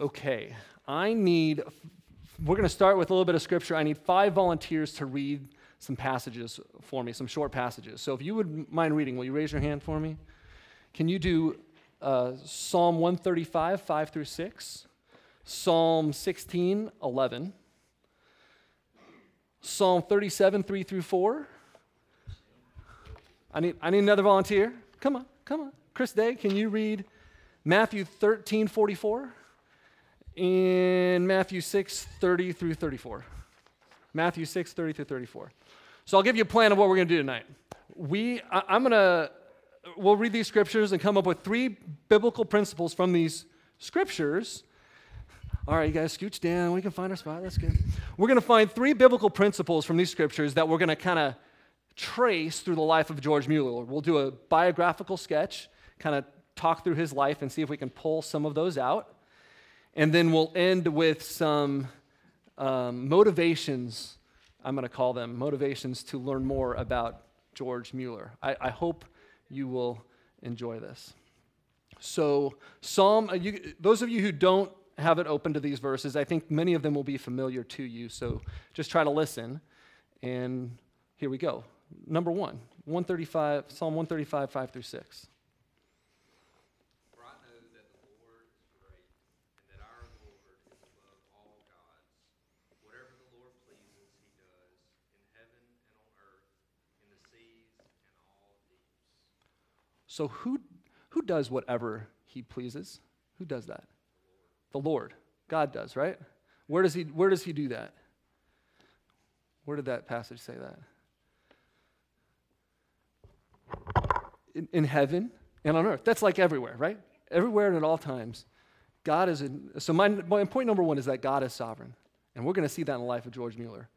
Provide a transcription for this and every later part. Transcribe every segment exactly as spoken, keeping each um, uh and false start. Okay, I need, we're going to start with a little bit of scripture. I need five volunteers to read some passages for me, some short passages. So if you would mind reading, will you raise your hand for me? Can you do uh, Psalm one thirty-five, five through six, Psalm sixteen, eleven, Psalm thirty-seven, three through four? I need I need another volunteer. Come on, come on. Chris Day, can you read Matthew thirteen, forty-four and Matthew six, thirty through thirty-four? Matthew six, thirty through thirty-four. So I'll give you a plan of what we're going to do tonight. We, I, I'm going to, we'll read these scriptures and come up with three biblical principles from these scriptures. All right, you guys, scooch down. We can find our spot. That's good. We're going to find three biblical principles from these scriptures that we're going to kind of trace through the life of George Mueller. We'll do a biographical sketch, kind of talk through his life and see if we can pull some of those out. And then we'll end with some um, motivations, I'm going to call them motivations to learn more about George Mueller. I, I hope you will enjoy this. So Psalm, you, those of you who don't have it open to these verses, I think many of them will be familiar to you, so just try to listen. And here we go. Number one, one thirty-five, Psalm one thirty-five, five through six. For I know that the Lord is great, and that our Lord is above all gods. Whatever the Lord pleases, he does, in heaven and on earth, in the seas and all deeps. So who who does whatever he pleases? Who does that? The Lord. The Lord. God does, right? Where does he where does he do that? Where did that passage say that? In, in heaven and on earth. That's like everywhere, right? Everywhere and at all times. God is in, so my, my point number one is that God is sovereign. And we're going to see that in the life of George Mueller.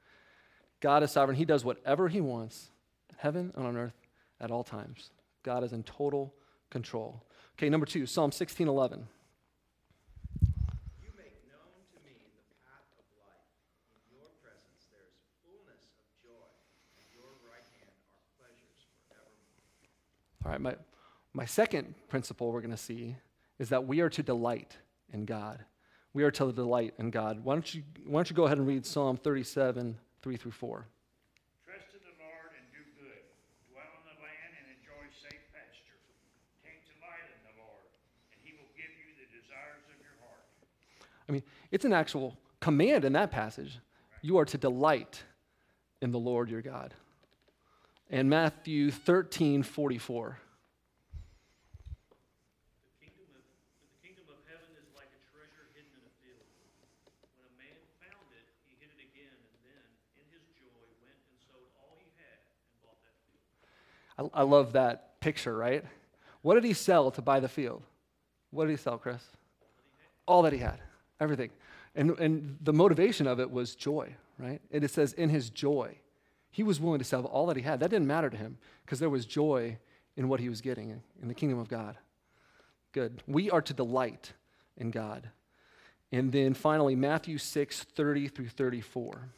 God is sovereign. He does whatever he wants, heaven and on earth at all times. God is in total control. Okay, number two, Psalm sixteen, eleven. All right, my, my second principle we're going to see is that we are to delight in God. We are to delight in God. Why don't you, why don't you go ahead and read Psalm thirty-seven, three through four. Trust in the Lord and do good. Dwell in the land and enjoy safe pasture. Take delight in the Lord, and he will give you the desires of your heart. I mean, it's an actual command in that passage. Right. You are to delight in the Lord your God. And Matthew thirteen, forty-four. The kingdom of, the kingdom of heaven is like a treasure hidden in a field. When a man found it, he hid it again, and then, in his joy, went and sold all he had and bought that field. I, I love that picture, right? What did he sell to buy the field? What did he sell, Chris? All that he had. All that he had. Everything. And, and the motivation of it was joy, right? And it says, in his joy. He was willing to sell all that he had. That didn't matter to him because there was joy in what he was getting in the kingdom of God. Good. We are to delight in God. And then finally, Matthew six, thirty through thirty-four.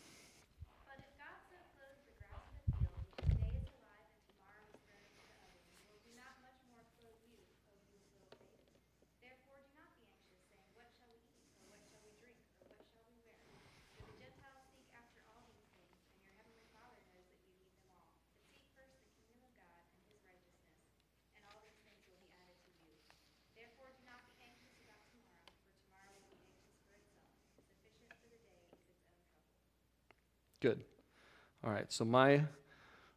Good. All right, so my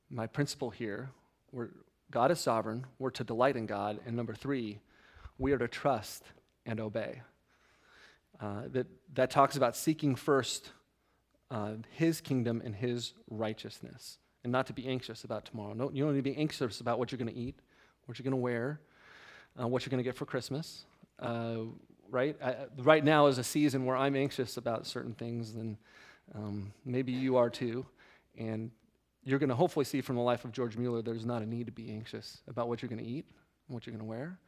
my principle here, we're, God is sovereign, we're to delight in God, and number three, we are to trust and obey. Uh, that, that talks about seeking first uh, his kingdom and his righteousness, and not to be anxious about tomorrow. No, you don't need to be anxious about what you're going to eat, what you're going to wear, uh, what you're going to get for Christmas, uh, right? I, right now is a season where I'm anxious about certain things, and Um, maybe you are too, and you're going to hopefully see from the life of George Mueller there's not a need to be anxious about what you're going to eat, what you're going to wear,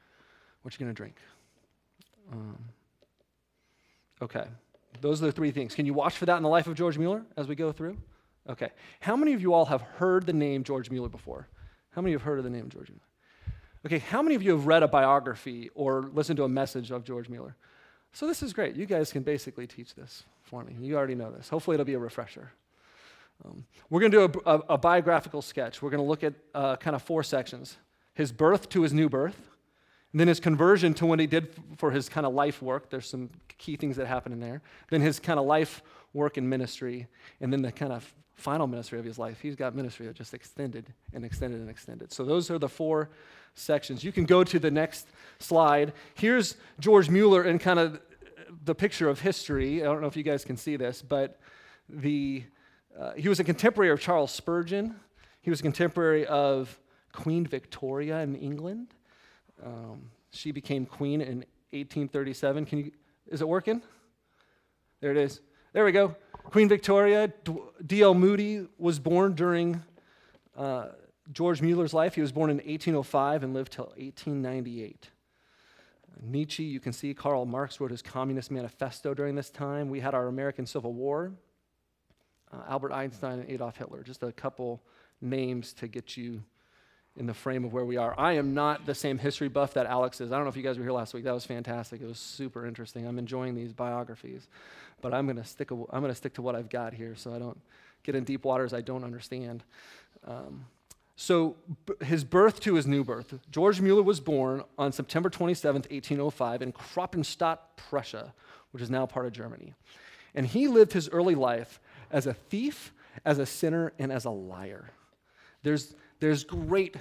what you're going to drink. Um, okay, those are the three things. Can you watch for that in the life of George Mueller as we go through? Okay, how many of you all have heard the name George Mueller before? How many have heard of the name George Mueller? Okay, how many of you have read a biography or listened to a message of George Mueller? So this is great. You guys can basically teach this for me. You already know this. Hopefully it'll be a refresher. Um, we're going to do a, a, a biographical sketch. We're going to look at uh, kind of four sections. His birth to his new birth, and then his conversion to what he did f- for his kind of life work. There's some key things that happen in there. Then his kind of life work and ministry, and then the kind of final ministry of his life. He's got ministry that just extended and extended and extended. So those are the four sections. You can go to the next slide. Here's George Mueller in kind of the picture of history. I don't know if you guys can see this, but the uh, he was a contemporary of Charles Spurgeon. He was a contemporary of Queen Victoria in England. Um, she became queen in eighteen thirty-seven. Can you? Is it working? There it is. There we go. Queen Victoria. D L Moody was born during uh, George Mueller's life. He was born in eighteen oh five and lived till eighteen ninety-eight. Nietzsche, you can see Karl Marx wrote his Communist Manifesto during this time. We had our American Civil War. Uh, Albert Einstein and Adolf Hitler. Just a couple names to get you in the frame of where we are. I am not the same history buff that Alex is. I don't know if you guys were here last week. That was fantastic. It was super interesting. I'm enjoying these biographies. But I'm going to stick a, I'm going to stick to what I've got here so I don't get in deep waters I don't understand. Um, so b- his birth to his new birth. George Mueller was born on September twenty-seventh, eighteen oh five in Kroppenstadt, Prussia, which is now part of Germany. And he lived his early life as a thief, as a sinner, and as a liar. There's, there's great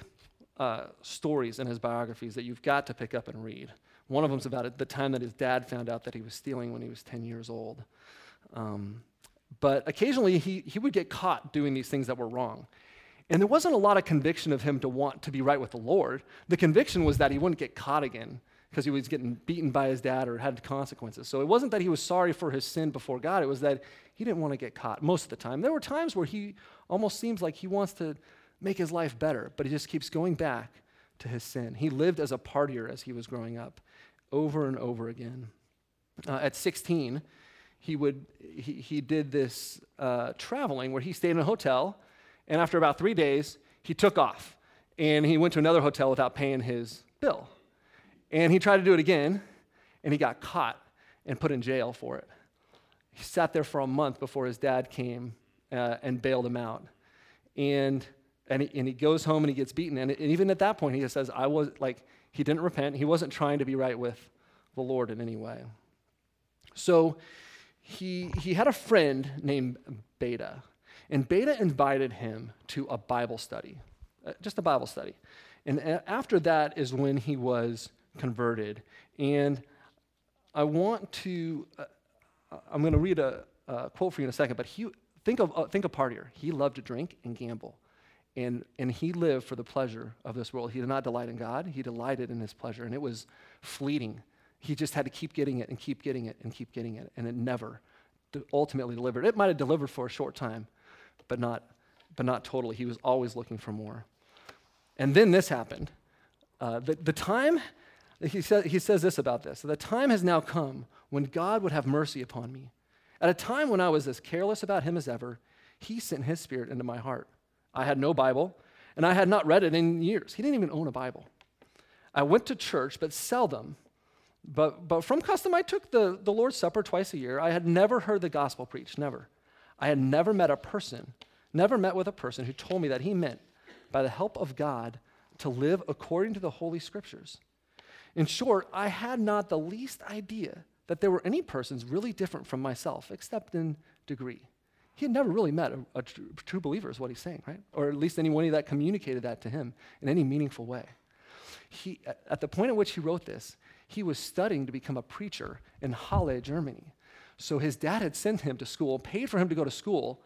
uh, stories in his biographies that you've got to pick up and read. One of them's about the time that his dad found out that he was stealing when he was ten years old. Um, but occasionally he, he would get caught doing these things that were wrong. And there wasn't a lot of conviction of him to want to be right with the Lord. The conviction was that he wouldn't get caught again because he was getting beaten by his dad or had consequences. So it wasn't that he was sorry for his sin before God. It was that he didn't want to get caught most of the time. There were times where he almost seems like he wants to make his life better, but he just keeps going back to his sin. He lived as a partier as he was growing up, over and over again. Uh, at sixteen, he would he, he did this uh, traveling where he stayed in a hotel, and after about three days, he took off, and he went to another hotel without paying his bill. And he tried to do it again, and he got caught and put in jail for it. He sat there for a month before his dad came uh, and bailed him out. And and he, and he goes home and he gets beaten. And, and even at that point, he just says, I was like, he didn't repent. He wasn't trying to be right with the Lord in any way. So he he had a friend named Beta. And Beta invited him to a Bible study, uh, just a Bible study. And a- after that is when he was converted. And I want to, uh, I'm going to read a, a quote for you in a second, but he think of uh, think of partier. He loved to drink and gamble. And and he lived for the pleasure of this world. He did not delight in God. He delighted in his pleasure, and it was fleeting. He just had to keep getting it and keep getting it and keep getting it, and it never ultimately delivered. It might have delivered for a short time, but not but not totally. He was always looking for more. And then this happened. Uh, the, the time, he, sa- he says this about this, the time has now come when God would have mercy upon me. At a time when I was as careless about him as ever, he sent his spirit into my heart. I had no Bible, and I had not read it in years. He didn't even own a Bible. I went to church, but seldom. But but from custom, I took the, the Lord's Supper twice a year. I had never heard the gospel preached, never. I had never met a person, never met with a person who told me that he meant, by the help of God, to live according to the Holy Scriptures. In short, I had not the least idea that there were any persons really different from myself, except in degree. He had never really met a, a true, true believer is what he's saying, right? Or at least anyone that communicated that to him in any meaningful way. He, at the point at which he wrote this, he was studying to become a preacher in Halle, Germany. So his dad had sent him to school, paid for him to go to school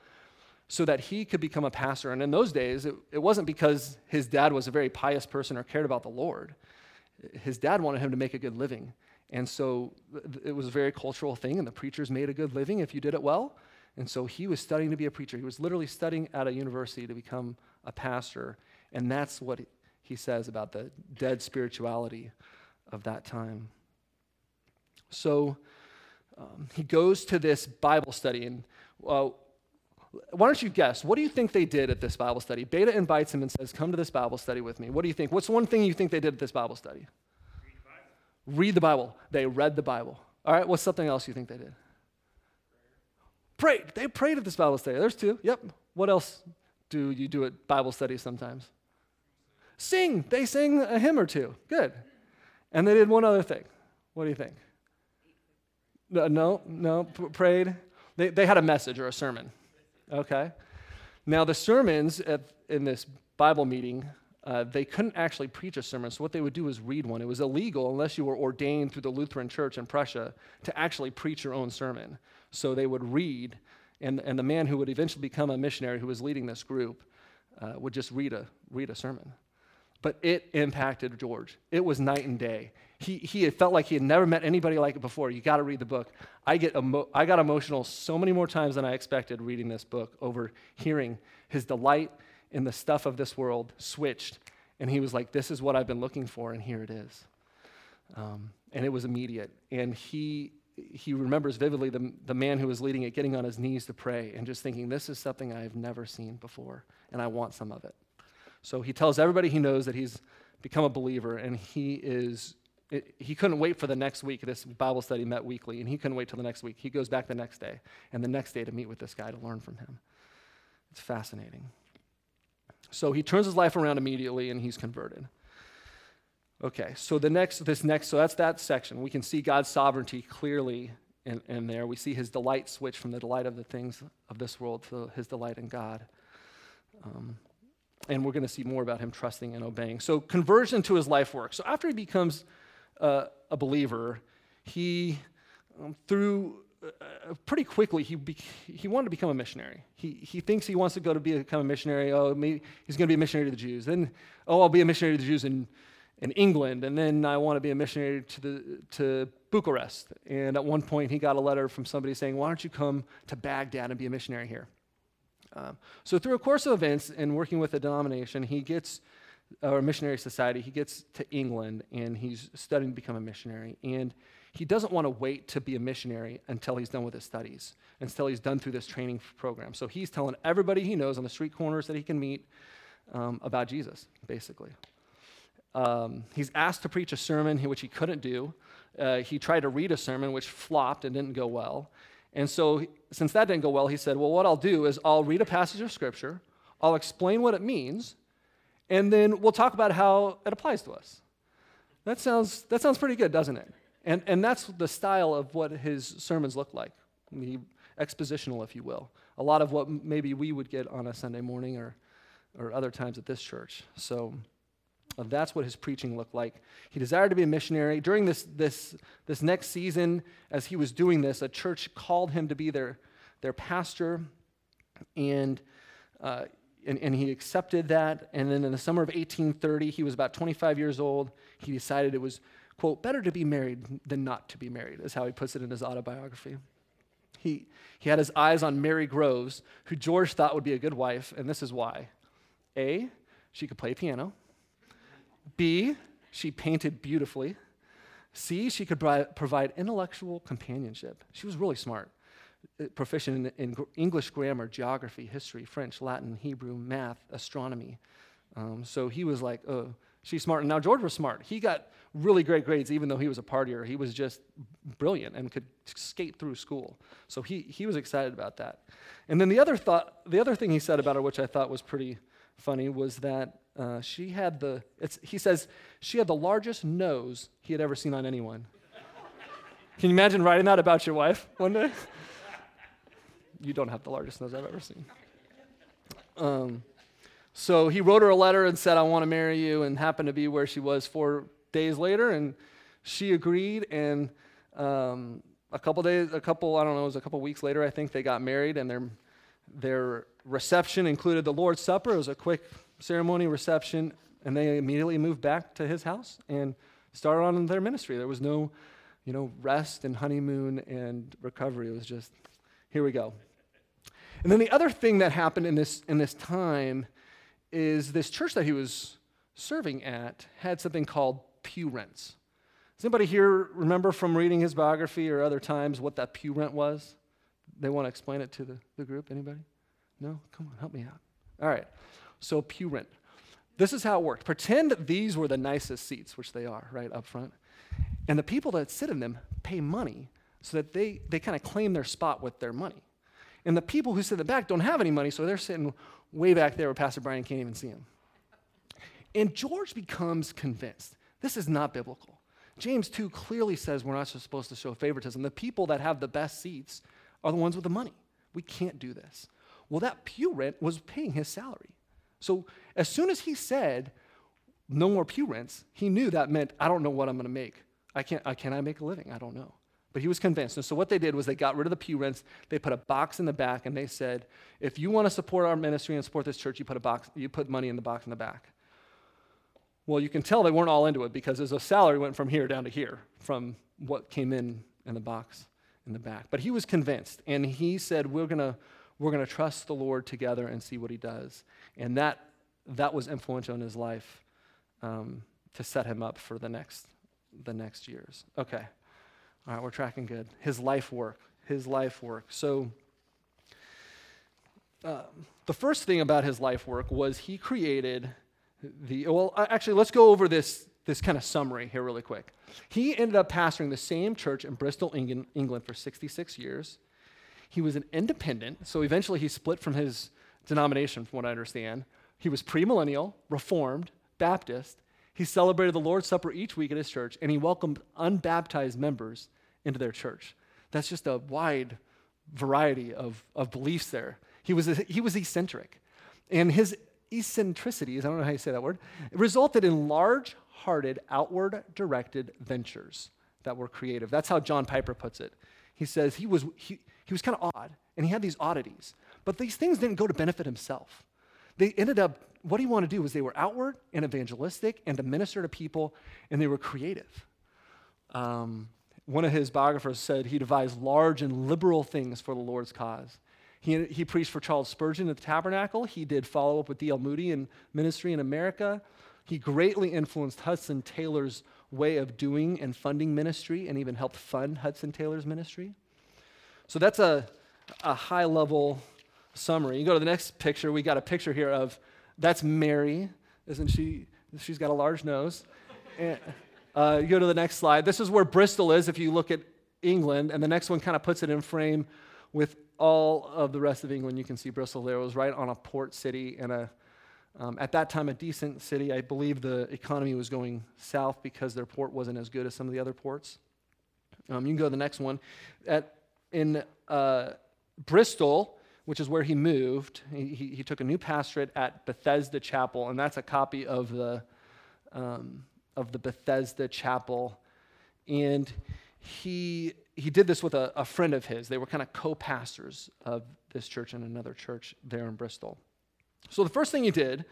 so that he could become a pastor. And in those days, it, it wasn't because his dad was a very pious person or cared about the Lord. His dad wanted him to make a good living. And so it was a very cultural thing, and the preachers made a good living if you did it well. And so he was studying to be a preacher. He was literally studying at a university to become a pastor. And that's what he says about the dead spirituality of that time. So um, he goes to this Bible study. And uh, why don't you guess? What do you think they did at this Bible study? Beta invites him and says, come to this Bible study with me. What do you think? What's one thing you think they did at this Bible study? Read the Bible. Read the Bible. They read the Bible. All right, what's something else you think they did? Prayed. They prayed at this Bible study. There's two. Yep. What else do you do at Bible study sometimes? Sing. They sing a hymn or two. Good. And they did one other thing. What do you think? No, no, no. Prayed. They they had a message or a sermon. Okay. Now, the sermons at, in this Bible meeting, uh, they couldn't actually preach a sermon, so what they would do is read one. It was illegal, unless you were ordained through the Lutheran Church in Prussia, to actually preach your own sermon. So they would read, and, and the man who would eventually become a missionary who was leading this group uh, would just read a read a sermon. But it impacted George. It was night and day. He he had felt like he had never met anybody like it before. You got to read the book. I get emo- I got emotional so many more times than I expected reading this book over hearing his delight in the stuff of this world switched, and he was like, "This is what I've been looking for, and here it is." Um, and it was immediate. And he he remembers vividly the the man who was leading it getting on his knees to pray and just thinking, "This is something I have never seen before, and I want some of it." So he tells everybody he knows that he's become a believer, and he is, it, he couldn't wait for the next week. This Bible study met weekly, and he couldn't wait till the next week. He goes back the next day, and the next day to meet with this guy to learn from him. It's fascinating. So he turns his life around immediately, and he's converted. Okay, so the next, this next, so that's that section. We can see God's sovereignty clearly in, in there. We see his delight switch from the delight of the things of this world to his delight in God. Um, And we're going to see more about him trusting and obeying. So conversion to his life work. So after he becomes uh, a believer, he, um, through, uh, pretty quickly, he be- he wanted to become a missionary. He he thinks he wants to go to be, become a missionary. Oh, maybe he's going to be a missionary to the Jews. Then, oh, I'll be a missionary to the Jews in, in England. And then I want to be a missionary to the to Bucharest. And at one point, he got a letter from somebody saying, "Why don't you come to Baghdad and be a missionary here?" Um, so through a course of events and working with a denomination, he gets, or a missionary society, he gets to England, and he's studying to become a missionary. And he doesn't want to wait to be a missionary until he's done with his studies, until he's done through this training program. So he's telling everybody he knows on the street corners that he can meet um, about Jesus, basically. Um, he's asked to preach a sermon, which he couldn't do. Uh, he tried to read a sermon, which flopped and didn't go well. And so since that didn't go well, he said, well, what I'll do is I'll read a passage of Scripture, I'll explain what it means, and then we'll talk about how it applies to us. That sounds that sounds pretty good, doesn't it? And and that's the style of what his sermons look like, the expositional, if you will, a lot of what maybe we would get on a Sunday morning or, or other times at this church. So that's what his preaching looked like. He desired to be a missionary. During this this this next season, as he was doing this, a church called him to be their their pastor, and uh, and, and he accepted that. And then in the summer of eighteen thirty, he was about twenty-five years old. He decided it was, quote, better to be married than not to be married, is how he puts it in his autobiography. He he had his eyes on Mary Groves, who George thought would be a good wife, and this is why. A, she could play piano. B, she painted beautifully. C, she could bri- provide intellectual companionship. She was really smart, proficient in, in gr- English grammar, geography, history, French, Latin, Hebrew, math, astronomy. Um, so he was like, oh, she's smart. And now George was smart. He got really great grades, even though he was a partier. He was just brilliant and could skate through school. So he he was excited about that. And then the other thought, the other thing he said about her, which I thought was pretty funny, was that Uh, she had the, it's, he says, she had the largest nose he had ever seen on anyone. Can you imagine writing that about your wife one day? You don't have the largest nose I've ever seen. Um, so he wrote her a letter and said, I want to marry you, and happened to be where she was four days later, and she agreed, and um, a couple days, a couple, I don't know, it was a couple weeks later, I think, they got married, and their their reception included the Lord's Supper. It was a quick ceremony, reception, and they immediately moved back to his house and started on their ministry. There was no, you know, rest and honeymoon and recovery. It was just, here we go. And then the other thing that happened in this in this time is this church that he was serving at had something called pew rents. Does anybody here remember from reading his biography or other times what that pew rent was? They want to explain it to the, the group? Anybody? No? Come on, help me out. All right. So pew rent. This is how it worked. Pretend these were the nicest seats, which they are, right up front. And the people that sit in them pay money so that they, they kind of claim their spot with their money. And the people who sit in the back don't have any money, so they're sitting way back there where Pastor Brian can't even see them. And George becomes convinced. This is not biblical. James two clearly says we're not supposed to show favoritism. The people that have the best seats are the ones with the money. We can't do this. Well, that pew rent was paying his salary. So as soon as he said, no more pew rents, he knew that meant, I don't know what I'm going to make. I can't, I, can I make a living? I don't know. But he was convinced. And so what they did was they got rid of the pew rents. They put a box in the back, and they said, if you want to support our ministry and support this church, you put a box, you put money in the box in the back. Well, you can tell they weren't all into it because his salary went from here down to here from what came in in the box in the back. But he was convinced, and he said, we're going to we're going to trust the Lord together and see what he does. And that that was influential in his life um, to set him up for the next the next years. Okay. All right, we're tracking good. His life work, his life work. So uh, the first thing about his life work was he created the, well, actually, let's go over this, this kind of summary here really quick. He ended up pastoring the same church in Bristol, England for sixty-six years. He was an independent, so eventually he split from his denomination, from what I understand. He was premillennial, Reformed, Baptist. He celebrated the Lord's Supper each week at his church, and he welcomed unbaptized members into their church. That's just a wide variety of, of beliefs there. He was he was eccentric, and his eccentricities, I don't know how you say that word, resulted in large-hearted, outward-directed ventures that were creative. That's how John Piper puts it. He says he was he, he was kind of odd, and he had these oddities, but these things didn't go to benefit himself. They ended up, what he wanted to do was they were outward and evangelistic and to minister to people, and they were creative. Um, one of his biographers said he devised large and liberal things for the Lord's cause. He, he preached for Charles Spurgeon at the Tabernacle. He did follow up with D L Moody in ministry in America. He greatly influenced Hudson Taylor's way of doing and funding ministry and even helped fund Hudson Taylor's ministry. So that's a, a high-level summary. You go to the next picture. We got a picture here of, that's Mary. Isn't she? She's got a large nose. And, uh, you go to the next slide. This is where Bristol is if you look at England, and the next one kind of puts it in frame with all of the rest of England. You can see Bristol there. It was right on a port city and a, um, at that time, a decent city. I believe the economy was going south because their port wasn't as good as some of the other ports. Um, you can go to the next one. At in uh, Bristol, which is where he moved. He, he, he took a new pastorate at Bethesda Chapel, and that's a copy of the um, of the Bethesda Chapel. And he he did this with a, a friend of his. They were kind of co-pastors of this church and another church there in Bristol. So the first thing he did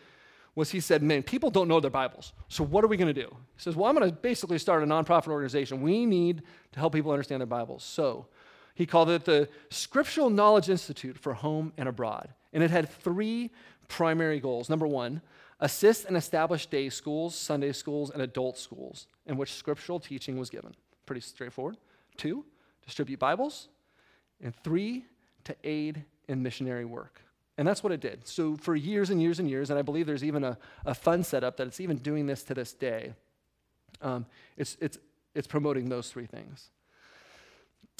was he said, man, people don't know their Bibles, so what are we going to do? He says, well, I'm going to basically start a nonprofit organization. We need to help people understand their Bibles. So he called it the Scriptural Knowledge Institute for Home and Abroad. And it had three primary goals. Number one, assist and establish day schools, Sunday schools, and adult schools in which scriptural teaching was given. Pretty straightforward. Two, distribute Bibles. And three, to aid in missionary work. And that's what it did. So for years and years and years, and I believe there's even a, a fund set up that it's even doing this to this day. Um, it's, it's, it's promoting those three things.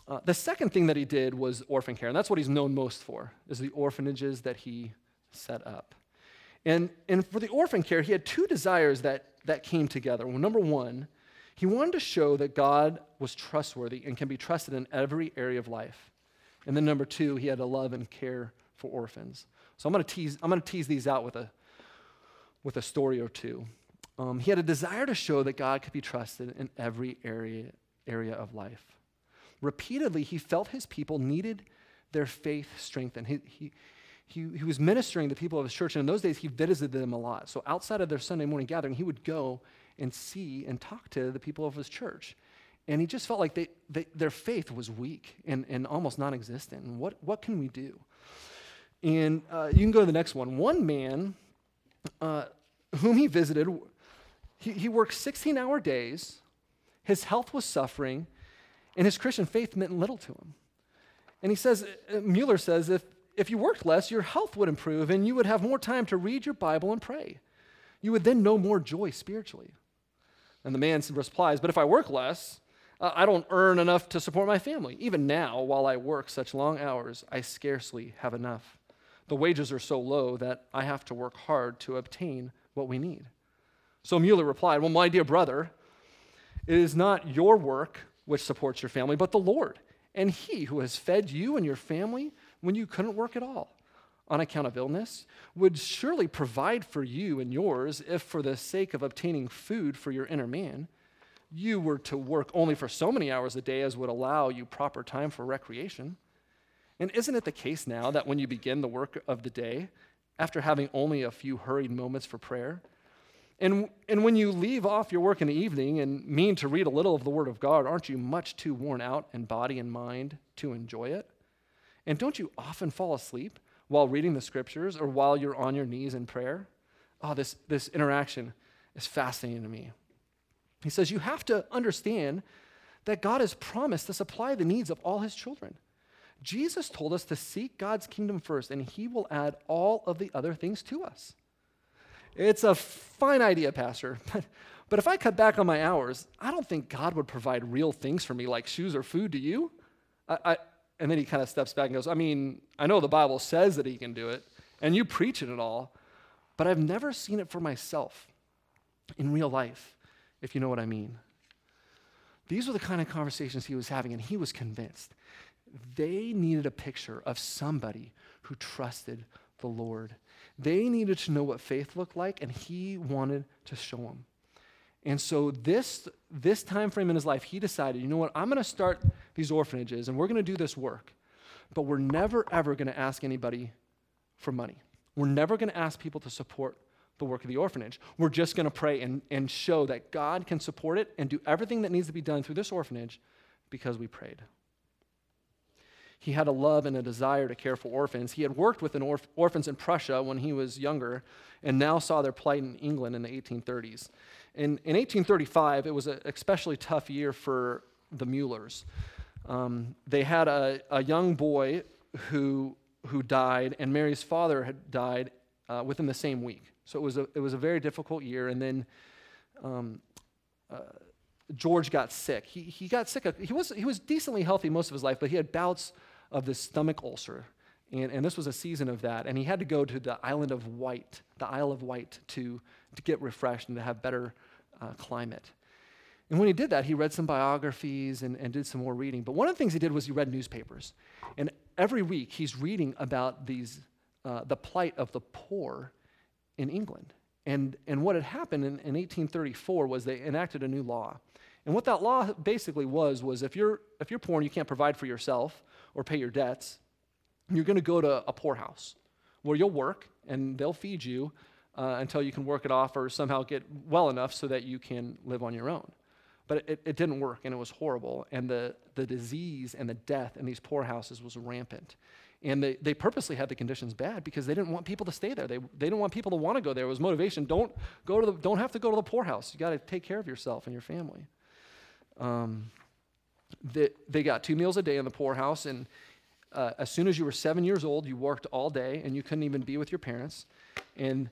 Uh, the second thing that he did was orphan care, and that's what he's known most for, is the orphanages that he set up. And and for the orphan care, he had two desires that, that came together. Well, number one, he wanted to show that God was trustworthy and can be trusted in every area of life. And then number two, he had to love and care for orphans. So I'm going to tease I'm going to tease these out with a with a story or two. Um, he had a desire to show that God could be trusted in every area area of life. Repeatedly, he felt his people needed their faith strengthened. He, he, he, he was ministering to people of his church, and in those days, he visited them a lot. So outside of their Sunday morning gathering, he would go and see and talk to the people of his church. And he just felt like they, they, their faith was weak and, and almost non-existent. And what, what can we do? And uh, you can go to the next one. One man uh, whom he visited, he, he worked sixteen-hour days. His health was suffering. And his Christian faith meant little to him. And he says, Mueller says, if, if you worked less, your health would improve and you would have more time to read your Bible and pray. You would then know more joy spiritually. And the man replies, but if I work less, Uh, I don't earn enough to support my family. Even now, while I work such long hours, I scarcely have enough. The wages are so low that I have to work hard to obtain what we need." So Mueller replied, "Well, my dear brother, it is not your work which supports your family, but the Lord, and He who has fed you and your family when you couldn't work at all on account of illness would surely provide for you and yours if, for the sake of obtaining food for your inner man, you were to work only for so many hours a day as would allow you proper time for recreation. And isn't it the case now that when you begin the work of the day, after having only a few hurried moments for prayer, and and when you leave off your work in the evening and mean to read a little of the Word of God, aren't you much too worn out in body and mind to enjoy it? And don't you often fall asleep while reading the Scriptures or while you're on your knees in prayer?" Oh, this, this interaction is fascinating to me. He says, you have to understand that God has promised to supply the needs of all His children. Jesus told us to seek God's kingdom first, and He will add all of the other things to us. It's a fine idea, Pastor, but, but if I cut back on my hours, I don't think God would provide real things for me like shoes or food, do you? I, I, and then he kind of steps back and goes, I mean, I know the Bible says that He can do it, and you preach it and all, but I've never seen it for myself in real life, if you know what I mean. These were the kind of conversations he was having, and he was convinced. They needed a picture of somebody who trusted the Lord. They needed to know what faith looked like, and he wanted to show them. And so this, this time frame in his life, he decided, you know what, I'm going to start these orphanages, and we're going to do this work, but we're never, ever going to ask anybody for money. We're never going to ask people to support the work of the orphanage. We're just going to pray and, and show that God can support it and do everything that needs to be done through this orphanage because we prayed. He had a love and a desire to care for orphans. He had worked with an orf- orphans in Prussia when he was younger and now saw their plight in England in the eighteen thirties. In, in eighteen thirty-five, it was an especially tough year for the Muellers. Um, they had a, a young boy who, who died, and Mary's father had died uh, within the same week. So it was a, it was a very difficult year, and then um, uh, George got sick. He, he got sick. Of, he, was, he was decently healthy most of his life, but he had bouts of this stomach ulcer, and, and this was a season of that, and he had to go to the island of Wight, the Isle of Wight, to, to get refreshed and to have better uh, climate. And when he did that, he read some biographies and, and did some more reading, but one of the things he did was he read newspapers, and every week he's reading about these uh, the plight of the poor in England. And, and what had happened in, in eighteen thirty-four was they enacted a new law. And what that law basically was, was if you're if you're poor and you can't provide for yourself or pay your debts, you're going to go to a poorhouse where you'll work and they'll feed you uh, until you can work it off or somehow get well enough so that you can live on your own. But it, it didn't work, and it was horrible. And the, the disease and the death in these poorhouses was rampant. And they, they purposely had the conditions bad because they didn't want people to stay there. They they didn't want people to want to go there. It was motivation. Don't go to the don't have to go to the poorhouse. You got to take care of yourself and your family. Um, they they got two meals a day in the poorhouse, and uh, as soon as you were seven years old, you worked all day, and you couldn't even be with your parents, and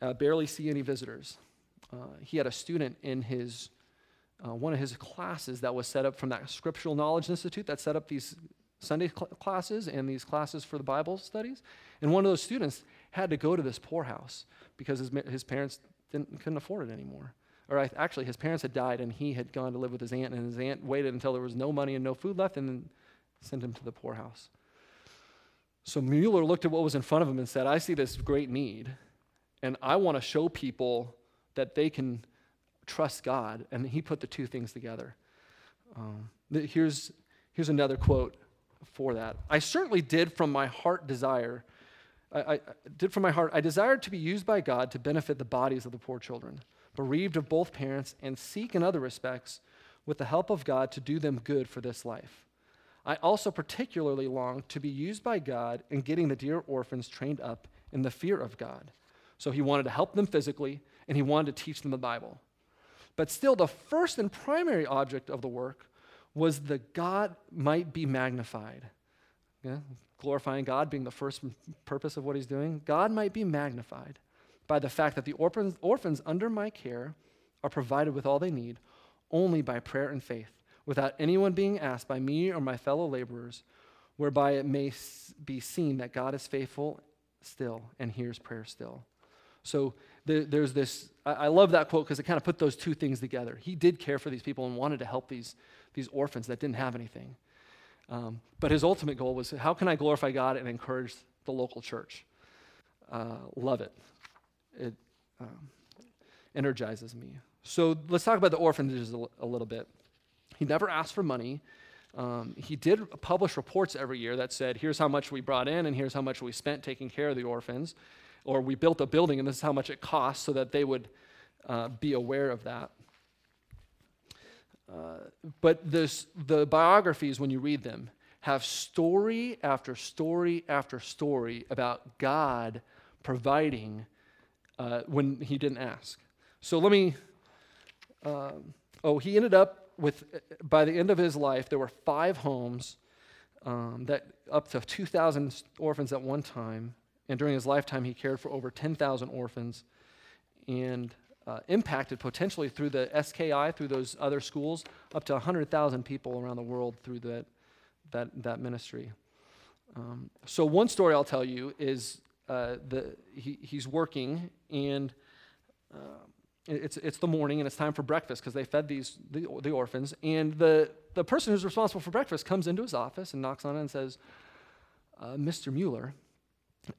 uh, barely see any visitors. Uh, he had a student in his uh, one of his classes that was set up from that Scriptural Knowledge Institute that set up these Sunday cl- classes and these classes for the Bible studies, and one of those students had to go to this poorhouse because his, his parents didn't couldn't afford it anymore. Or I, actually, his parents had died, and he had gone to live with his aunt, and his aunt waited until there was no money and no food left, and then sent him to the poorhouse. So Mueller looked at what was in front of him and said, "I see this great need, and I want to show people that they can trust God." And he put the two things together. Um, th- here's here's another quote for that. I certainly did from my heart desire, I, I did from my heart, I desired to be used by God to benefit the bodies of the poor children, bereaved of both parents, and seek in other respects, with the help of God, to do them good for this life. I also particularly longed to be used by God in getting the dear orphans trained up in the fear of God. So he wanted to help them physically, and he wanted to teach them the Bible. But still, the first and primary object of the work was that God might be magnified. Yeah? Glorifying God being the first purpose of what he's doing. God might be magnified by the fact that the orphans, orphans under my care are provided with all they need only by prayer and faith without anyone being asked by me or my fellow laborers, whereby it may be seen that God is faithful still and hears prayer still. So there, there's this, I, I love that quote because it kind of put those two things together. He did care for these people and wanted to help these, these orphans that didn't have anything. Um, but his ultimate goal was, how can I glorify God and encourage the local church? Uh, love it. It um, energizes me. So let's talk about the orphanages a, l- a little bit. He never asked for money. Um, he did publish reports every year that said, here's how much we brought in and here's how much we spent taking care of the orphans. Or we built a building and this is how much it costs, so that they would uh, be aware of that. Uh, but this, the biographies, when you read them, have story after story after story about God providing uh, when he didn't ask. So let me, um, oh, he ended up with, by the end of his life, there were five homes, um, that up to two thousand orphans at one time. And during his lifetime, he cared for over ten thousand orphans and uh, impacted potentially through the S K I, through those other schools, up to one hundred thousand people around the world through that that that ministry. Um, so one story I'll tell you is uh, the he, he's working, and uh, it's it's the morning and it's time for breakfast because they fed these the, the orphans, and the, the person who's responsible for breakfast comes into his office and knocks on it and says, uh, Mister Mueller,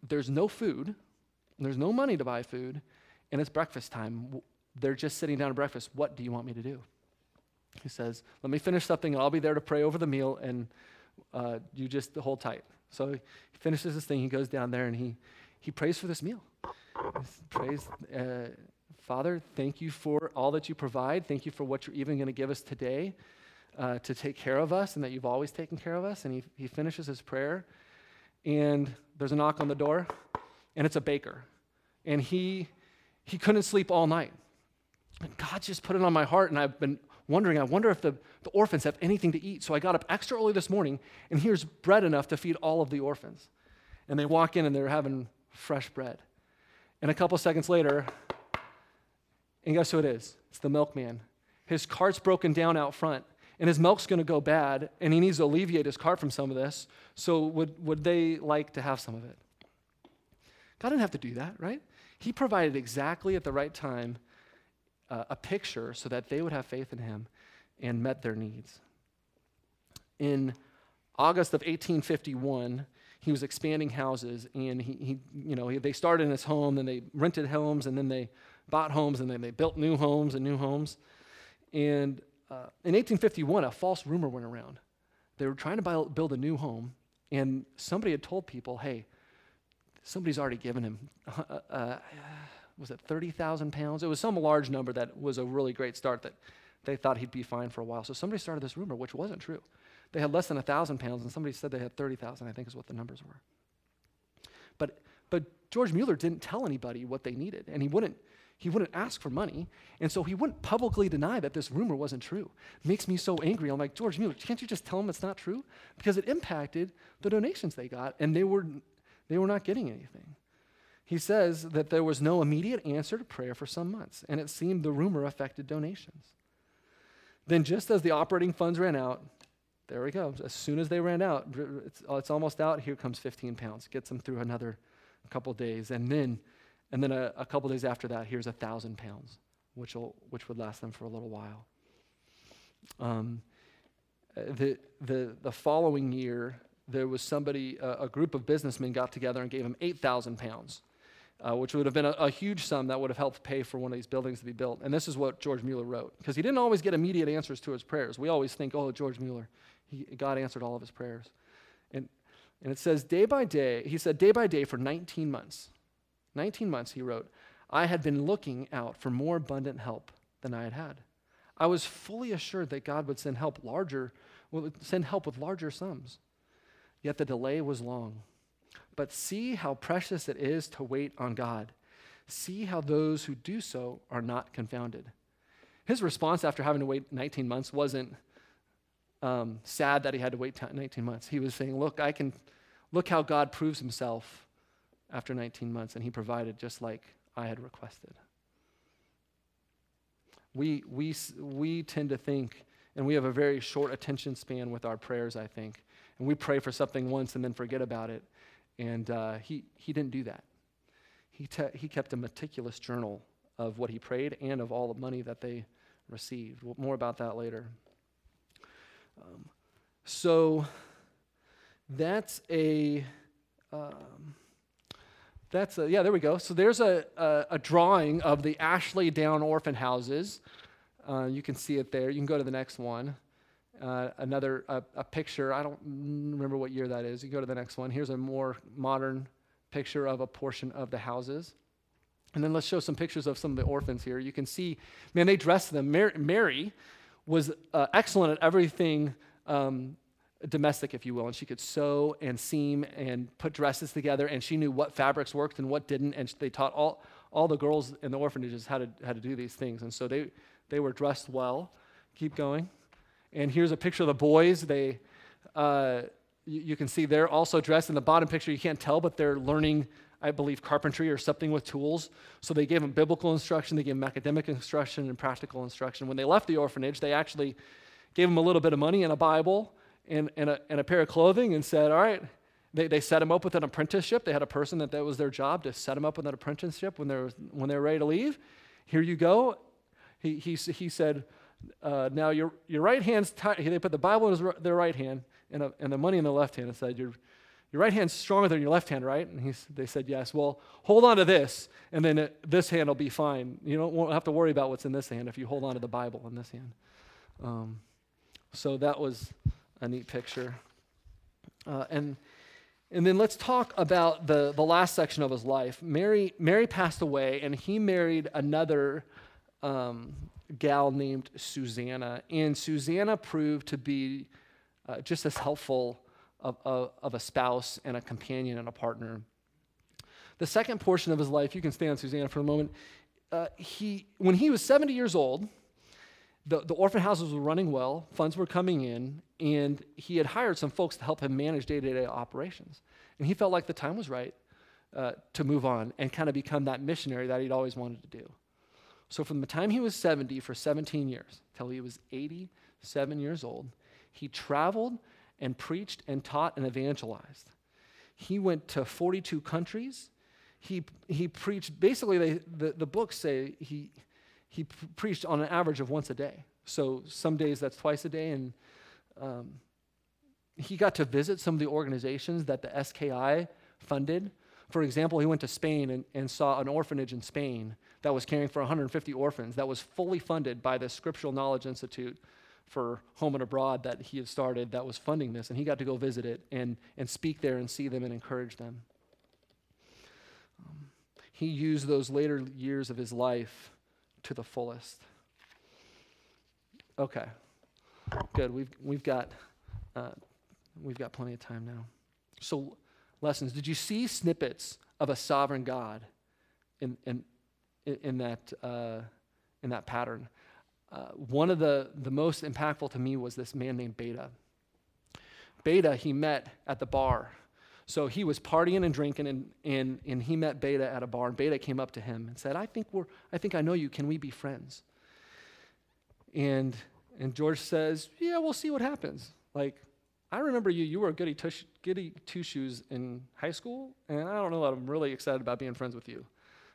there's no food, there's no money to buy food, and it's breakfast time. They're just sitting down to breakfast. What do you want me to do? He says, let me finish something, and I'll be there to pray over the meal, and uh, you just hold tight. So he finishes his thing. He goes down there, and he, he prays for this meal. He prays, uh, Father, thank you for all that you provide. Thank you for what you're even going to give us today uh, to take care of us, and that you've always taken care of us. And he, he finishes his prayer, and there's a knock on the door, and it's a baker. And he he couldn't sleep all night. And God just put it on my heart, and I've been wondering, I wonder if the, the orphans have anything to eat. So I got up extra early this morning, and here's bread enough to feed all of the orphans. And they walk in, and they're having fresh bread. And a couple seconds later, and guess who it is? It's the milkman. His cart's broken down out front, and his milk's going to go bad, and he needs to alleviate his cart from some of this, so would, would they like to have some of it? God didn't have to do that, right? He provided exactly at the right time uh, a picture so that they would have faith in him and met their needs. In August of eighteen fifty-one, he was expanding houses, and he, he you know, he, they started in his home, then they rented homes, and then they bought homes, and then they built new homes and new homes. And Uh, in eighteen fifty-one, a false rumor went around. They were trying to buy, build a new home, and somebody had told people, hey, somebody's already given him, uh, uh, was it thirty thousand pounds? It was some large number that was a really great start that they thought he'd be fine for a while. So somebody started this rumor, which wasn't true. They had less than one thousand pounds, and somebody said they had thirty thousand, I think is what the numbers were. But but George Mueller didn't tell anybody what they needed, and he wouldn't. He wouldn't ask for money, and so he wouldn't publicly deny that this rumor wasn't true. It makes me so angry. I'm like, George Mueller, can't you just tell him it's not true? Because it impacted the donations they got, and they were they were not getting anything. He says that there was no immediate answer to prayer for some months, and it seemed the rumor affected donations. Then just as the operating funds ran out, there we go. As soon as they ran out, it's, it's almost out. Here comes fifteen pounds. Gets them through another couple days, and then And then a, a couple days after that, here's a thousand pounds, which will which would last them for a little while. Um, the the the following year, there was somebody, uh, a group of businessmen got together and gave him eight thousand pounds, uh, which would have been a, a huge sum that would have helped pay for one of these buildings to be built. And this is what George Mueller wrote, because he didn't always get immediate answers to his prayers. We always think, oh, George Mueller, he, God answered all of his prayers, and and it says day by day, he said day by day for nineteen months. nineteen months, he wrote, I had been looking out for more abundant help than I had had. I was fully assured that God would send help larger, would send help with larger sums. Yet the delay was long. But see how precious it is to wait on God. See how those who do so are not confounded. His response after having to wait nineteen months wasn't um, sad that he had to wait nineteen months. He was saying, look, I can, look how God proves himself after nineteen months, and he provided just like I had requested. We we we tend to think and we have a very short attention span with our prayers, I think. And we pray for something once and then forget about it. And uh, he he didn't do that. He te- he kept a meticulous journal of what he prayed and of all the money that they received. More about that later. Um, so that's a um, that's a yeah. There we go. So there's a a, a drawing of the Ashley Down Orphan Houses. Uh, you can see it there. You can go to the next one. Uh, another a, a picture. I don't remember what year that is. You go to the next one. Here's a more modern picture of a portion of the houses. And then let's show some pictures of some of the orphans here. You can see, man, they dressed them. Mary, Mary was uh, excellent at everything um, domestic, if you will, and she could sew and seam and put dresses together, and she knew what fabrics worked and what didn't, and they taught all all the girls in the orphanages how to how to do these things. And so they they were dressed well. Keep going. And here's a picture of the boys. They, uh, you, you can see they're also dressed. In the bottom picture, you can't tell, but they're learning, I believe, carpentry or something with tools. So they gave them biblical instruction, they gave them academic instruction and practical instruction. When they left the orphanage, they actually gave them a little bit of money and a Bible and, and, a, and a pair of clothing and said, all right, they, they set them up with an apprenticeship. They had a person that that was their job to set them up with an apprenticeship when they were, when they were ready to leave. Here you go. He, he, he said, Uh, now your your right hand's tight. They put the Bible in his, their right hand and, a, and the money in their left hand and said, your your right hand's stronger than your left hand, right? And he, they said, yes. Well, hold on to this, and then it, this hand will be fine. You don't won't have to worry about what's in this hand if you hold on to the Bible in this hand. Um, so that was a neat picture. Uh, and and then let's talk about the the last section of his life. Mary Mary passed away, and he married another Um, gal named Susanna, and Susanna proved to be uh, just as helpful of, of, of a spouse and a companion and a partner. The second portion of his life, you can stay on Susanna for a moment. Uh, he, when he was seventy years old, the, the orphan houses were running well, funds were coming in, and he had hired some folks to help him manage day-to-day operations. And he felt like the time was right uh, to move on and kind of become that missionary that he'd always wanted to do. So from the time he was seventy, for seventeen years, till he was eighty-seven years old, he traveled and preached and taught and evangelized. He went to forty-two countries. He he preached, basically they, the, the books say he he preached on an average of once a day. So some days that's twice a day. And um, he got to visit some of the organizations that the S K I funded. For example, he went to Spain and, and saw an orphanage in Spain that was caring for one hundred fifty orphans that was fully funded by the Scriptural Knowledge Institute for Home and Abroad that he had started that was funding this. And he got to go visit it and, and speak there and see them and encourage them. Um, he used those later years of his life to the fullest. Okay, good. We've we've got uh, we've got plenty of time now. So. Lessons. Did you see snippets of a sovereign God in in in that uh, in that pattern? Uh, one of the, the most impactful to me was this man named Beta. Beta he met at the bar. So he was partying and drinking, and and and he met Beta at a bar. And Beta came up to him and said, "I think we're I think I know you. Can we be friends?" And and George says, "Yeah, we'll see what happens." Like. I remember you, you were a goody, tush, goody two-shoes in high school, and I don't know that I'm really excited about being friends with you.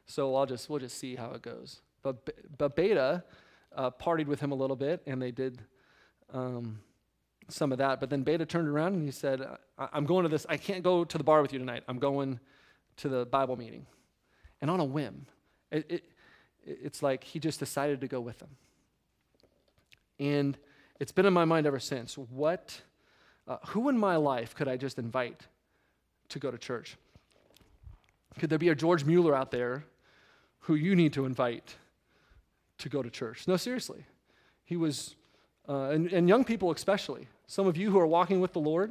So I'll just, we'll just see how it goes. But, but Beta uh, partied with him a little bit, and they did um, some of that. But then Beta turned around and he said, I, I'm going to this, I can't go to the bar with you tonight. I'm going to the Bible meeting. And on a whim, it, it it's like he just decided to go with them. And it's been in my mind ever since. What... Uh, who in my life could I just invite to go to church? Could there be a George Mueller out there who you need to invite to go to church? No, seriously. He was, uh, and, and young people especially, some of you who are walking with the Lord,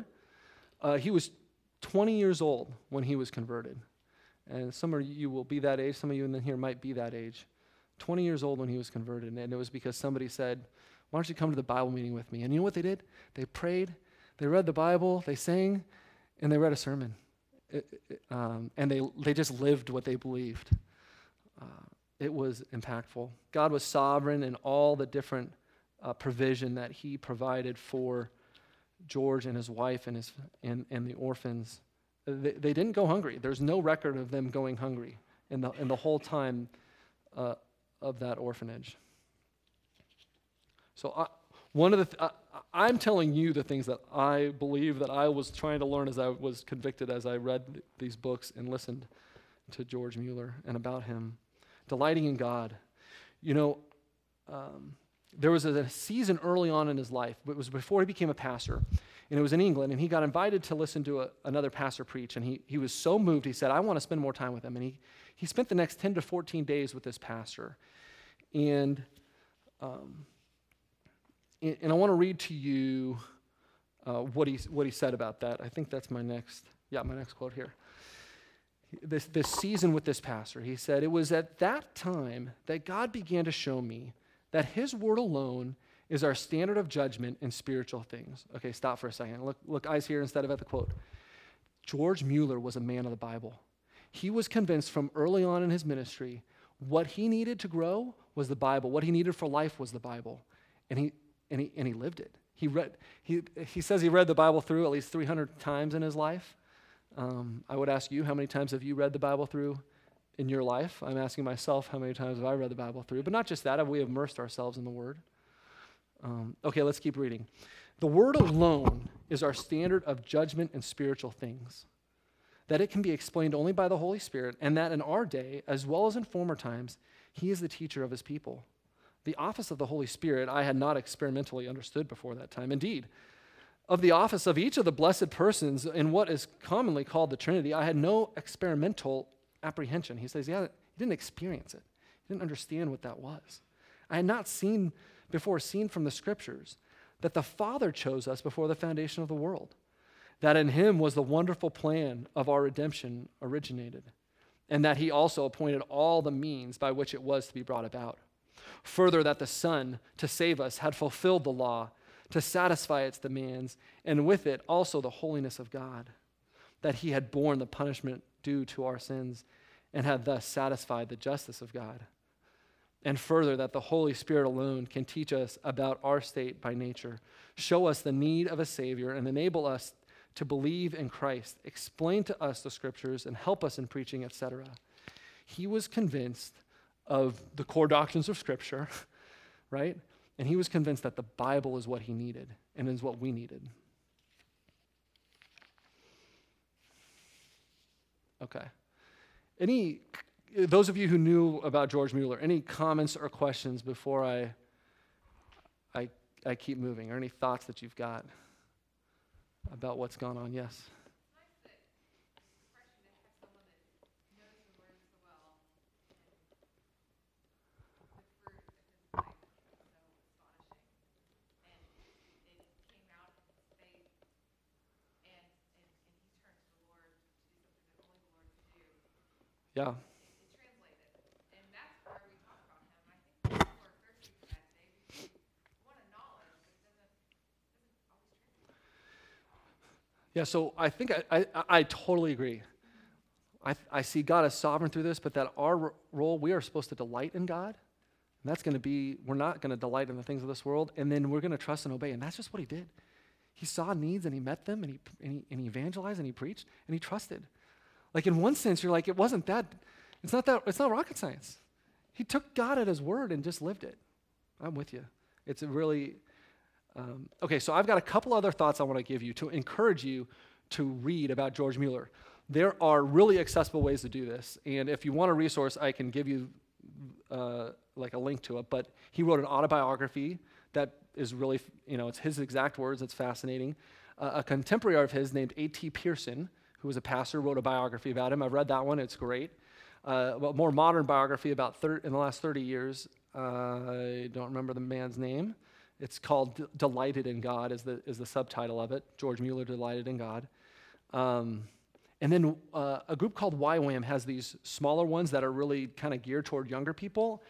uh, he was twenty years old when he was converted. And some of you will be that age, some of you in here might be that age. twenty years old when he was converted, and it was because somebody said, why don't you come to the Bible meeting with me? And you know what they did? They prayed. They read the Bible, they sang, and they read a sermon. It, it, um, and they they just lived what they believed. Uh, it was impactful. God was sovereign in all the different uh, provision that he provided for George and his wife and his and, and the orphans. They, they didn't go hungry. There's no record of them going hungry in the in the whole time uh, of that orphanage. So I, one of the th- I, I'm telling you the things that I believe that I was trying to learn as I was convicted as I read these books and listened to George Mueller and about him. Delighting in God. You know, um, there was a, a season early on in his life, but it was before he became a pastor, and it was in England, and he got invited to listen to a, another pastor preach, and he, he was so moved, he said, I want to spend more time with him, and he, he spent the next ten to fourteen days with this pastor, and um, and, and I want to read to you uh, what he what he said about that. I think that's my next, yeah, my next quote here. This, this season with this pastor, he said, it was at that time that God began to show me that his word alone is our standard of judgment in spiritual things. Okay, stop for a second. Look, look eyes here instead of at the quote. George Mueller was a man of the Bible. He was convinced from early on in his ministry what he needed to grow was the Bible. What he needed for life was the Bible. And he and he and he lived it. He read he he says he read the Bible through at least three hundred times in his life. Um, I would ask you, how many times have you read the Bible through in your life? I'm asking myself, how many times have I read the Bible through? But not just that, have we immersed ourselves in the Word? Um, okay, let's keep reading. The Word alone is our standard of judgment in spiritual things, that it can be explained only by the Holy Spirit, and that in our day, as well as in former times, He is the teacher of His people. The office of the Holy Spirit I had not experimentally understood before that time. Indeed, of the office of each of the blessed persons in what is commonly called the Trinity, I had no experimental apprehension. He says, yeah, he didn't experience it. He didn't understand what that was. I had not seen before seen from the Scriptures that the Father chose us before the foundation of the world, that in Him was the wonderful plan of our redemption originated, and that He also appointed all the means by which it was to be brought about. Further, that the Son, to save us, had fulfilled the law, to satisfy its demands, and with it also the holiness of God, that He had borne the punishment due to our sins and had thus satisfied the justice of God. And further, that the Holy Spirit alone can teach us about our state by nature, show us the need of a Savior, and enable us to believe in Christ, explain to us the Scriptures, and help us in preaching, et cetera. He was convinced of the core doctrines of Scripture, right? And he was convinced that the Bible is what he needed and is what we needed. Okay. Any, those of you who knew about George Mueller, any comments or questions before I, I, I keep moving, or any thoughts that you've got about what's gone on? Yes. Yeah. It's translated. And that's where we talk about him. I think people are thirsty for that today. We want a knowledge that doesn't, doesn't always translate. Yeah, so I think I, I, I totally agree. I, I see God as sovereign through this, but that our role, we are supposed to delight in God. And that's going to be, we're not going to delight in the things of this world. And then we're going to trust and obey. And that's just what he did. He saw needs and he met them and he, and he, and he evangelized and he preached and he trusted. Like in one sense, you're like, it wasn't that, it's not that, it's not rocket science. He took God at his word and just lived it. I'm with you. It's a really, um, okay, so I've got a couple other thoughts I want to give you to encourage you to read about George Mueller. There are really accessible ways to do this. And if you want a resource, I can give you uh, like a link to it. But he wrote an autobiography that is really, you know, it's his exact words. It's fascinating. Uh, a contemporary of his named A T Pearson, who was a pastor, wrote a biography about him. I've read that one. It's great. Uh, a more modern biography about thir- in the last thirty years. Uh, I don't remember the man's name. It's called D- Delighted in God is the is the subtitle of it. George Mueller, Delighted in God. Um, and then uh, a group called Y WAM has these smaller ones that are really kind of geared toward younger people.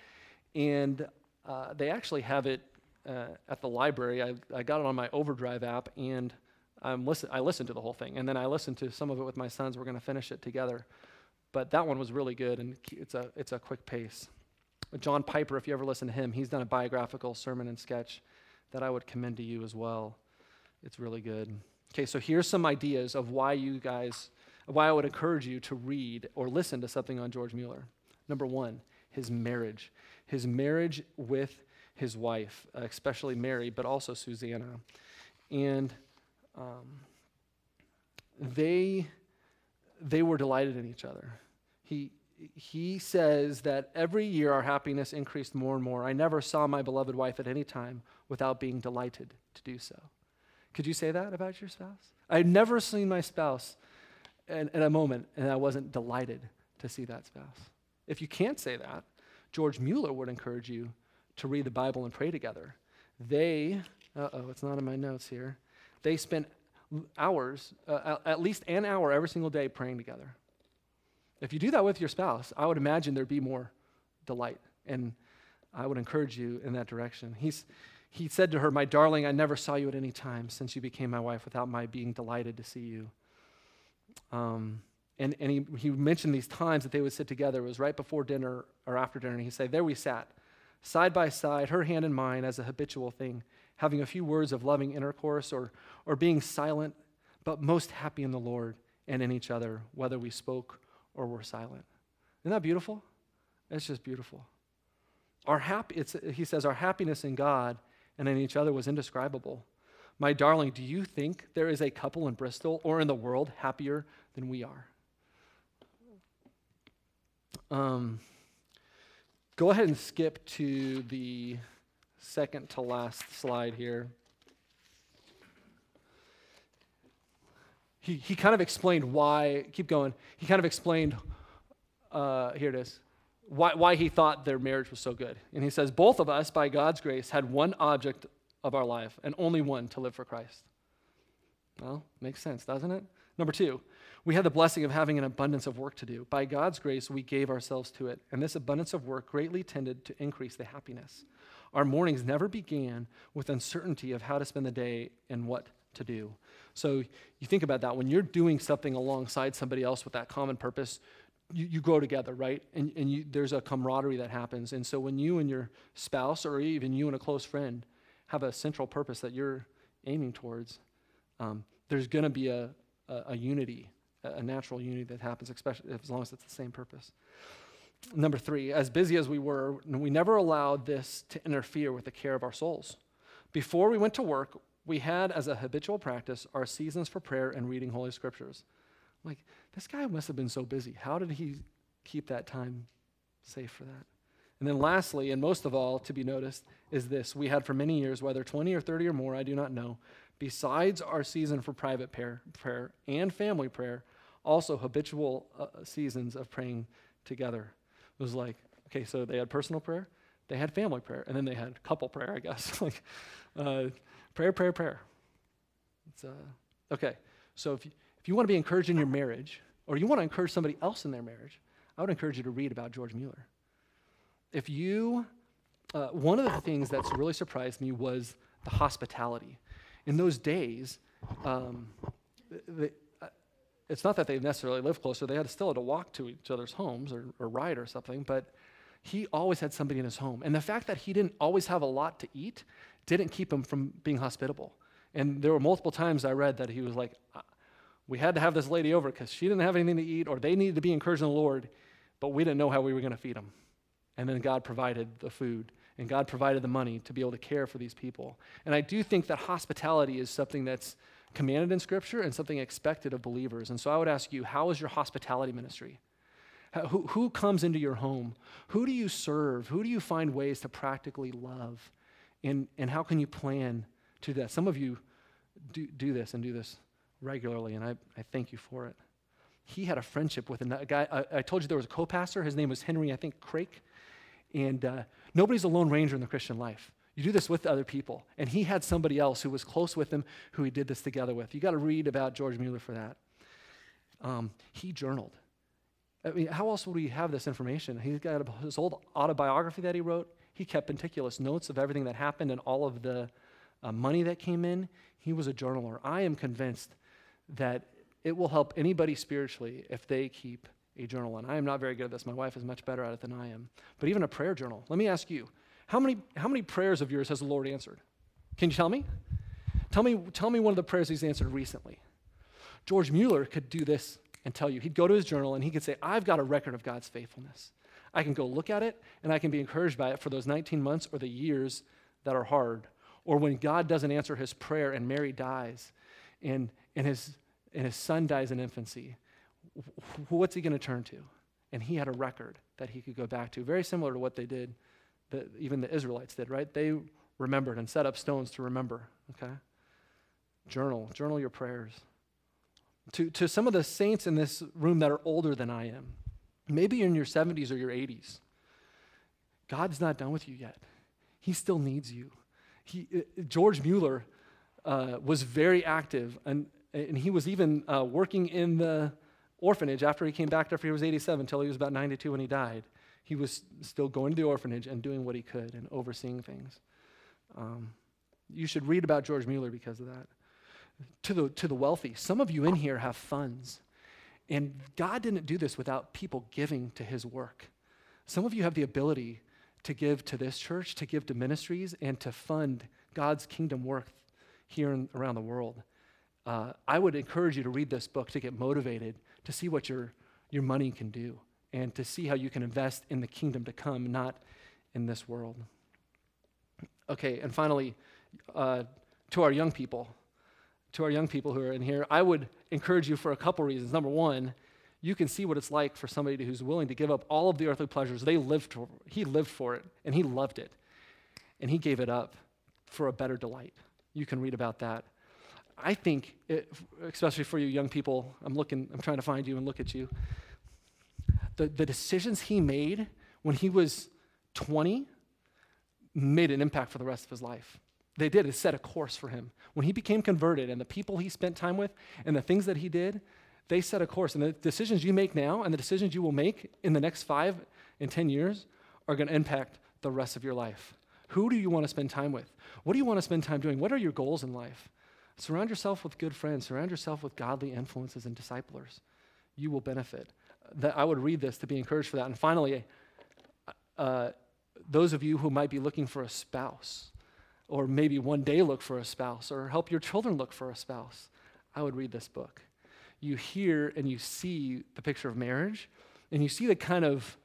And uh, they actually have it uh, at the library. I, I got it on my Overdrive app, and I'm listen, I listened to the whole thing, and then I listened to some of it with my sons. We're going to finish it together. But that one was really good, and it's a it's a quick pace. John Piper, if you ever listen to him, he's done a biographical sermon and sketch. that I would commend to you as well. It's really good. Okay, so here's some ideas of why you guys, why I would encourage you to read or listen to something on George Mueller. Number one, his marriage. His marriage with his wife, especially Mary, but also Susanna. And um, they they were delighted in each other. He he says that every year our happiness increased more and more. I never saw my beloved wife at any time without being delighted to do so. Could you say that about your spouse? I've never seen my spouse in, in a moment, and I wasn't delighted to see that spouse. If you can't say that, George Mueller would encourage you to read the Bible and pray together. They, uh-oh, it's not in my notes here, they spent hours, uh, at least an hour every single day praying together. If you do that with your spouse, I would imagine there'd be more delight, and I would encourage you in that direction. He's, he said to her, "My darling, I never saw you at any time since you became my wife without my being delighted to see you." Um, and and he, he mentioned these times that they would sit together. It was right before dinner or after dinner, and he'd say, "There we sat, side by side, her hand in mine as a habitual thing, having a few words of loving intercourse or or being silent, but most happy in the Lord and in each other, whether we spoke or were silent." Isn't that beautiful? It's just beautiful. Our happy, it's, he says, our happiness in God and in each other was indescribable. My darling, do you think there is a couple in Bristol or in the world happier than we are? Um. Go ahead and skip to the second to last slide here. He he kind of explained why, keep going, he kind of explained, uh, here it is, why, why he thought their marriage was so good. And he says, both of us, by God's grace, had one object of our life, and only one, to live for Christ. Well, makes sense, doesn't it? Number two, we had the blessing of having an abundance of work to do. By God's grace, we gave ourselves to it, and this abundance of work greatly tended to increase the happiness. Our mornings never began with uncertainty of how to spend the day and what to do. So you think about that. When you're doing something alongside somebody else with that common purpose, you, you grow together, right? And, and you, there's a camaraderie that happens. And so when you and your spouse, or even you and a close friend, have a central purpose that you're aiming towards, um, there's going to be a A, a unity, a, a natural unity that happens, especially as long as it's the same purpose. Number three, as busy as we were, we never allowed this to interfere with the care of our souls. Before we went to work, we had as a habitual practice our seasons for prayer and reading Holy Scriptures. I'm like, this guy must have been so busy. How did he keep that time safe for that? And then lastly, and most of all to be noticed, is this. We had for many years, whether twenty or thirty or more, I do not know, besides our season for private prayer, prayer and family prayer, also habitual uh, seasons of praying together. It was like, okay, so they had personal prayer, they had family prayer, and then they had couple prayer, I guess. like uh, prayer, prayer, prayer. It's, uh, okay, so if you, if you want to be encouraged in your marriage, or you want to encourage somebody else in their marriage, I would encourage you to read about George Mueller. If you, uh, one of the things that's really surprised me was the hospitality. In those days, um, they, uh, it's not that they necessarily lived closer. They had still had to walk to each other's homes or, or ride or something, but he always had somebody in his home. And the fact that he didn't always have a lot to eat didn't keep him from being hospitable. And there were multiple times I read that he was like, we had to have this lady over because she didn't have anything to eat, or they needed to be encouraged in the Lord, but we didn't know how we were going to feed them. And then God provided the food. And God provided the money to be able to care for these people. And I do think that hospitality is something that's commanded in Scripture and something expected of believers. And so I would ask you, how is your hospitality ministry? Who, who comes into your home? Who do you serve? Who do you find ways to practically love? And, and how can you plan to do that? Some of you do, do this and do this regularly, and I, I thank you for it. He had a friendship with a guy. I, I told you there was a co-pastor. His name was Henry, I think, Craik. And uh, nobody's a lone ranger in the Christian life. You do this with other people. And he had somebody else who was close with him who he did this together with. You got to read about George Mueller for that. Um, he journaled. I mean, how else would we have this information? He's got his old autobiography that he wrote. He kept meticulous notes of everything that happened and all of the uh, money that came in. He was a journaler. I am convinced that it will help anybody spiritually if they keep a journal, and I am not very good at this. My wife is much better at it than I am. But even a prayer journal. Let me ask you, how many how many prayers of yours has the Lord answered? Can you tell me? Tell me, tell me one of the prayers he's answered recently. George Mueller could do this and tell you. He'd go to his journal and he could say, I've got a record of God's faithfulness. I can go look at it and I can be encouraged by it for those nineteen months or the years that are hard. Or when God doesn't answer his prayer and Mary dies and, and, his, and his son dies in infancy, what's he going to turn to? And he had a record that he could go back to, very similar to what they did, that even the Israelites did, right? They remembered and set up stones to remember, okay? Journal, journal your prayers. To, to some of the saints in this room that are older than I am, maybe you're in your seventies or your eighties, God's not done with you yet. He still needs you. He, George Mueller uh, was very active, and, and he was even uh, working in the orphanage after he came back after he was eighty-seven until he was about ninety-two when he died. He was still going to the orphanage and doing what he could and overseeing things. Um, you should read about George Mueller because of that. To the to the wealthy, some of you in here have funds, and God didn't do this without people giving to his work. Some of you have the ability to give to this church, to give to ministries, and to fund God's kingdom work here and around the world. Uh, I would encourage you to read this book to get motivated, to see what your, your money can do, and to see how you can invest in the kingdom to come, not in this world. Okay, and finally, uh, to our young people, to our young people who are in here, I would encourage you for a couple reasons. Number one, you can see what it's like for somebody who's willing to give up all of the earthly pleasures. They lived for, he lived for it, and he loved it, and he gave it up for a better delight. You can read about that. I think, it, especially for you young people, I'm looking, I'm trying to find you and look at you. The, the decisions he made when he was twenty made an impact for the rest of his life. They did. It set a course for him. When he became converted and the people he spent time with and the things that he did, they set a course. And the decisions you make now and the decisions you will make in the next five and ten years are going to impact the rest of your life. Who do you want to spend time with? What do you want to spend time doing? What are your goals in life? Surround yourself with good friends. Surround yourself with godly influences and disciplers. You will benefit. That I would read this to be encouraged for that. And finally, uh, those of you who might be looking for a spouse, or maybe one day look for a spouse, or help your children look for a spouse, I would read this book. You hear and you see the picture of marriage, and you see the kind of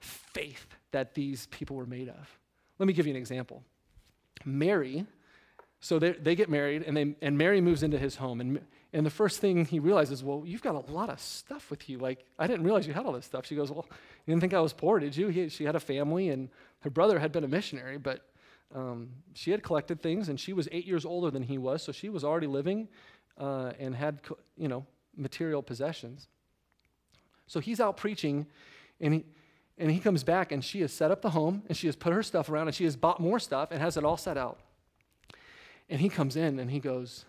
faith that these people were made of. Let me give you an example. Mary, so they, they get married, and they and Mary moves into his home, and and the first thing he realizes, well, you've got a lot of stuff with you. Like, I didn't realize you had all this stuff. She goes, well, you didn't think I was poor, did you? He, she had a family, and her brother had been a missionary, but Um, she had collected things, and she was eight years older than he was, so she was already living uh, and had, co- you know, material possessions. So he's out preaching, and he, and he comes back, and she has set up the home, and she has put her stuff around, and she has bought more stuff and has it all set out. And he comes in, and he goes,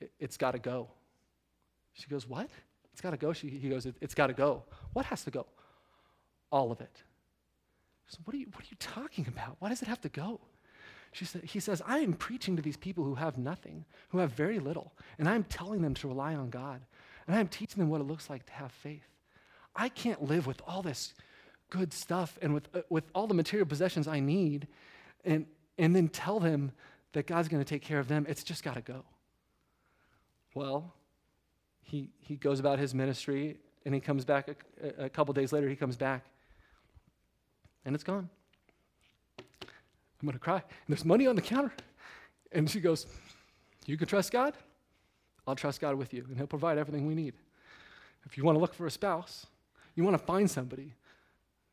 it, it's got to go. She goes, what? It's got to go? She, he goes, it, it's got to go. What has to go? All of it. So what are you what are you talking about? Why does it have to go? She said, he says, I am preaching to these people who have nothing, who have very little, and I am telling them to rely on God, and I am teaching them what it looks like to have faith. I can't live with all this good stuff and with uh, with all the material possessions I need, and and then tell them that God's going to take care of them. It's just got to go. Well, he he goes about his ministry, and he comes back a, a couple days later. He comes back. And it's gone. I'm going to cry. And there's money on the counter. And she goes, you can trust God? I'll trust God with you, and he'll provide everything we need. If you want to look for a spouse, you want to find somebody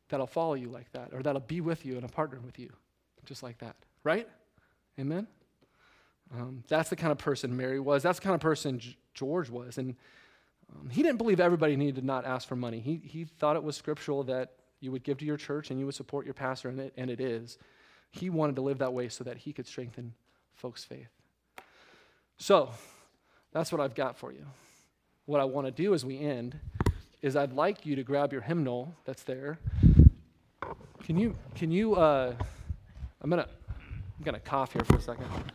that'll follow you like that, or that'll be with you and a partner with you, just like that. Right? Amen? Um, that's the kind of person Mary was. That's the kind of person G- George was. And um, he didn't believe everybody needed to not ask for money. He he thought it was scriptural that you would give to your church, and you would support your pastor, and it, and it is. He wanted to live that way so that he could strengthen folks' faith. So that's what I've got for you. What I want to do as we end is I'd like you to grab your hymnal that's there. Can you, can you, uh, I'm gonna, I'm gonna cough here for a second.